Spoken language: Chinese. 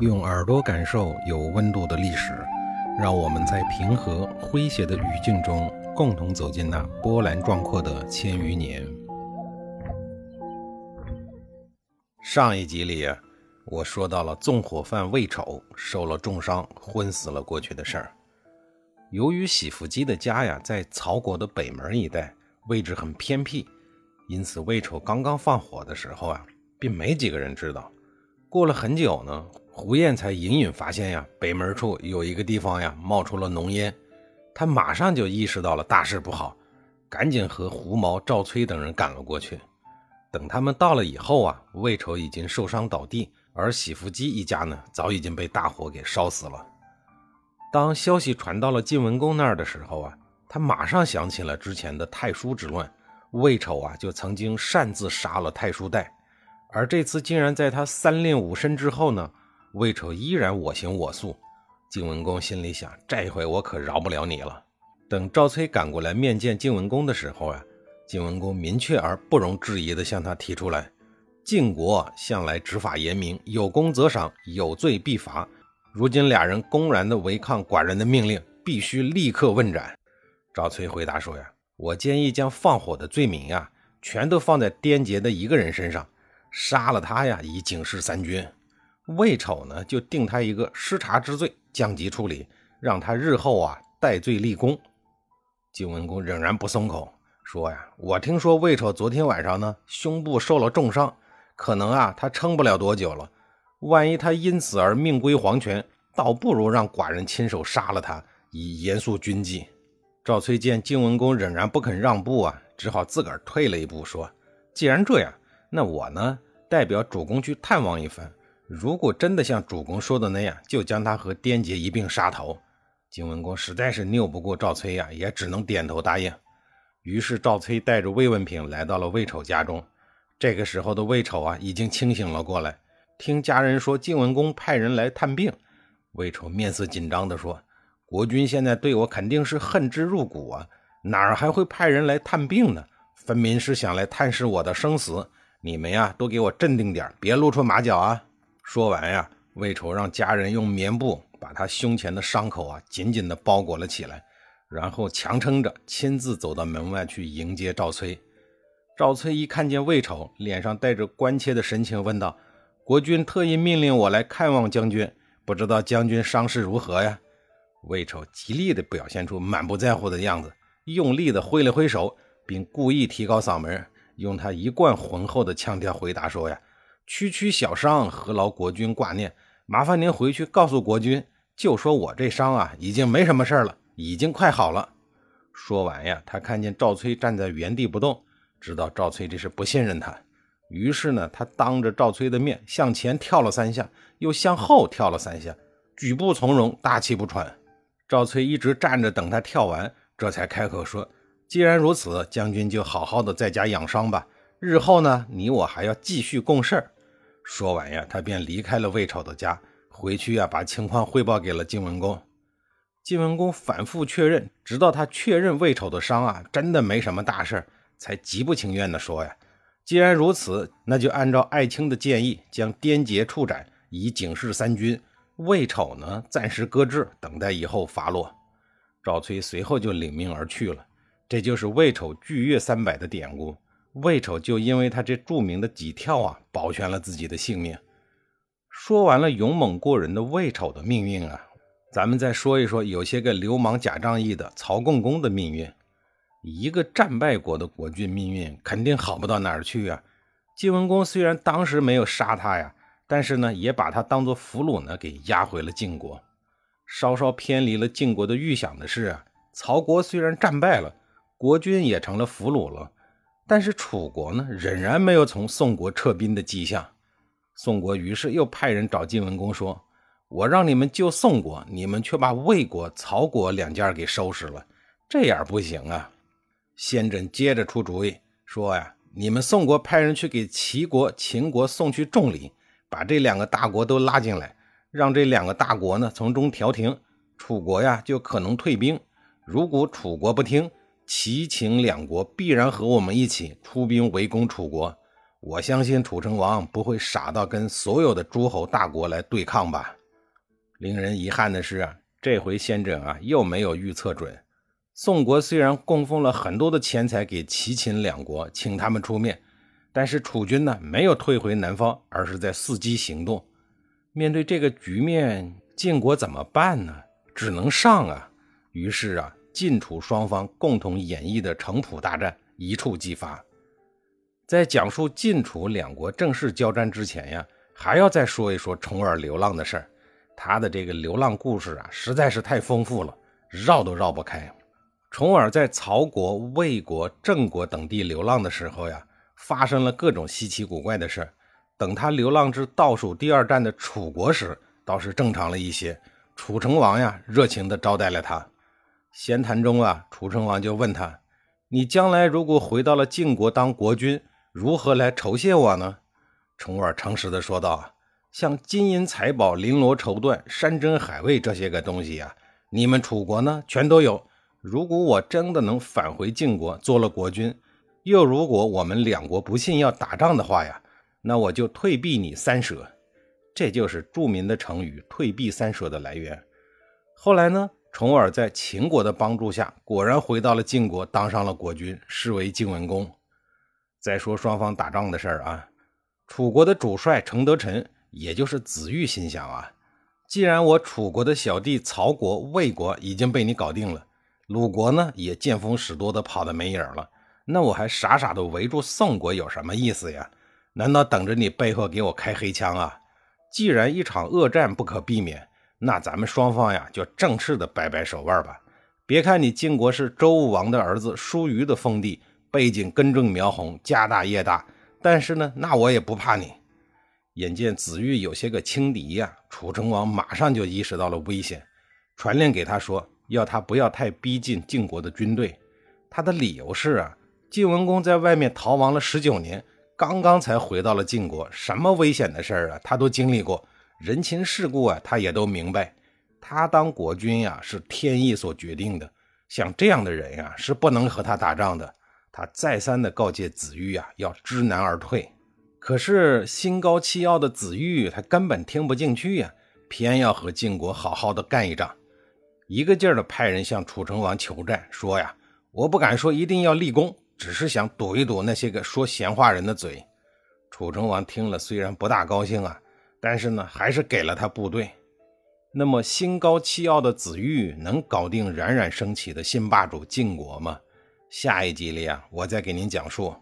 用耳朵感受有温度的历史，让我们在平和诙谐的语境中共同走进那波澜壮阔的千余年。上一集里我说到了纵火犯魏丑受了重伤昏死了过去的事儿。由于洗腹姬的家在曹国的北门一带，位置很偏僻，因此魏丑刚刚放火的时候并没几个人知道。过了很久呢，胡彦才隐隐发现北门处有一个地方冒出了浓烟，他马上就意识到了大事不好，赶紧和胡毛、赵崔等人赶了过去。等他们到了以后魏丑已经受伤倒地，而洗腹姬一家呢，早已经被大火给烧死了。当消息传到了晋文公那儿的时候他马上想起了之前的太叔之乱，魏丑就曾经擅自杀了太叔代，而这次竟然在他三令五申之后呢，魏丑依然我行我素。晋文公心里想，这回我可饶不了你了。等赵崔赶过来面见晋文公的时候晋文公明确而不容置疑地向他提出来，晋国向来执法严明，有功则赏，有罪必罚，如今俩人公然地违抗寡人的命令，必须立刻问斩。赵崔回答说我建议将放火的罪名全都放在颠杰的一个人身上，杀了他以警示三军。魏丑呢，就定他一个失察之罪，降级处理，让他日后戴罪立功。晋文公仍然不松口，说我听说魏丑昨天晚上呢，胸部受了重伤，可能他撑不了多久了，万一他因此而命归黄泉，倒不如让寡人亲手杀了他，以严肃军纪。赵崔见晋文公仍然不肯让步只好自个儿退了一步，说既然这样，那我呢，代表主公去探望一番，如果真的像主公说的那样，就将他和颠杰一并杀头。晋文公实在是拗不过赵崔也只能点头答应。于是赵崔带着慰问品来到了魏丑家中。这个时候的魏丑已经清醒了过来，听家人说晋文公派人来探病。魏丑面色紧张地说，国君现在对我肯定是恨之入骨哪还会派人来探病呢？分明是想来探视我的生死，你们都给我镇定点，别露出马脚说完魏丑让家人用棉布把他胸前的伤口紧紧地包裹了起来，然后强撑着亲自走到门外去迎接赵崔。赵崔一看见魏丑，脸上带着关切的神情问道，国君特意命令我来看望将军，不知道将军伤势如何呀？魏丑极力地表现出满不在乎的样子，用力地挥了挥手，并故意提高嗓门，用他一贯浑厚的腔调回答说区区小伤，何劳国君挂念，麻烦您回去告诉国君，就说我这伤已经没什么事了，已经快好了。说完他看见赵崔站在原地不动，知道赵崔这是不信任他，于是呢，他当着赵崔的面向前跳了三下，又向后跳了三下，举步从容，大气不喘。赵崔一直站着等他跳完，这才开口说，既然如此，将军就好好的在家养伤吧，日后呢，你我还要继续共事。说完他便离开了魏丑的家，回去把情况汇报给了晋文公。晋文公反复确认，直到他确认魏丑的伤真的没什么大事，才极不情愿地说既然如此，那就按照爱卿的建议，将颠杰处斩，以警示三军。魏丑呢，暂时搁置，等待以后发落。赵崔随后就领命而去了。这就是魏丑拒越300的典故。魏丑就因为他这著名的几跳保全了自己的性命。说完了勇猛过人的魏丑的命运咱们再说一说有些个流氓假仗义的曹共公的命运。一个战败国的国君命运肯定好不到哪儿去晋文公虽然当时没有杀他但是呢，也把他当作俘虏呢，给押回了晋国。稍稍偏离了晋国的预想的是曹国虽然战败了，国君也成了俘虏了，但是楚国呢，仍然没有从宋国撤兵的迹象。宋国于是又派人找晋文公说，我让你们救宋国，你们却把魏国、曹国两家给收拾了，这样不行先轸接着出主意说你们宋国派人去给齐国、秦国送去重礼，把这两个大国都拉进来，让这两个大国呢从中调停，楚国就可能退兵。如果楚国不听，齐秦两国必然和我们一起出兵围攻楚国，我相信楚成王不会傻到跟所有的诸侯大国来对抗吧。令人遗憾的是这回先轸又没有预测准。宋国虽然供奉了很多的钱财给齐秦两国，请他们出面，但是楚军没有退回南方，而是在伺机行动。面对这个局面，晋国怎么办呢？只能上于是晋楚双方共同演绎的城濮大战一触即发。在讲述晋楚两国正式交战之前还要再说一说重耳流浪的事儿。他的这个流浪故事实在是太丰富了，绕都绕不开。重耳在曹国、魏国、郑国等地流浪的时候发生了各种稀奇古怪的事。等他流浪至倒数第二站的楚国时，倒是正常了一些。楚成王热情地招待了他。闲谈中楚成王就问他：“你将来如果回到了晋国当国君，如何来酬谢我呢？”重耳诚实地说道：“像金银财宝、绫罗绸缎、山珍海味这些个东西你们楚国全都有。如果我真的能返回晋国做了国君，又如果我们两国不幸要打仗的话那我就退避你三舍。”这就是著名的成语退避三舍的来源。后来重耳在秦国的帮助下，果然回到了晋国，当上了国君，是为晋文公。再说双方打仗的事楚国的主帅程德臣，也就是子玉，心想既然我楚国的小弟曹国、魏国已经被你搞定了，鲁国也见风使舵的跑得没影了，那我还傻傻的围住宋国有什么意思呀？难道等着你背后给我开黑枪既然一场恶战不可避免，那咱们双方就正式的摆摆手腕吧。别看你晋国是周武王的儿子叔虞的封地，背景根正苗红，家大业大，但是那我也不怕你。眼见子玉有些个轻敌楚成王马上就意识到了危险，传令给他说要他不要太逼近晋国的军队。他的理由是晋文公在外面逃亡了19年，刚刚才回到了晋国，什么危险的事他都经历过，人情世故他也都明白。他当国君是天意所决定的，像这样的人是不能和他打仗的。他再三的告诫子玉要知难而退。可是心高气傲的子玉他根本听不进去偏要和晋国好好的干一仗，一个劲儿的派人向楚成王求战，说我不敢说一定要立功，只是想堵一堵那些个说闲话人的嘴。楚成王听了虽然不大高兴但是还是给了他部队。那么心高气傲的子玉能搞定冉冉升起的新霸主晋国吗？下一集里我再给您讲述。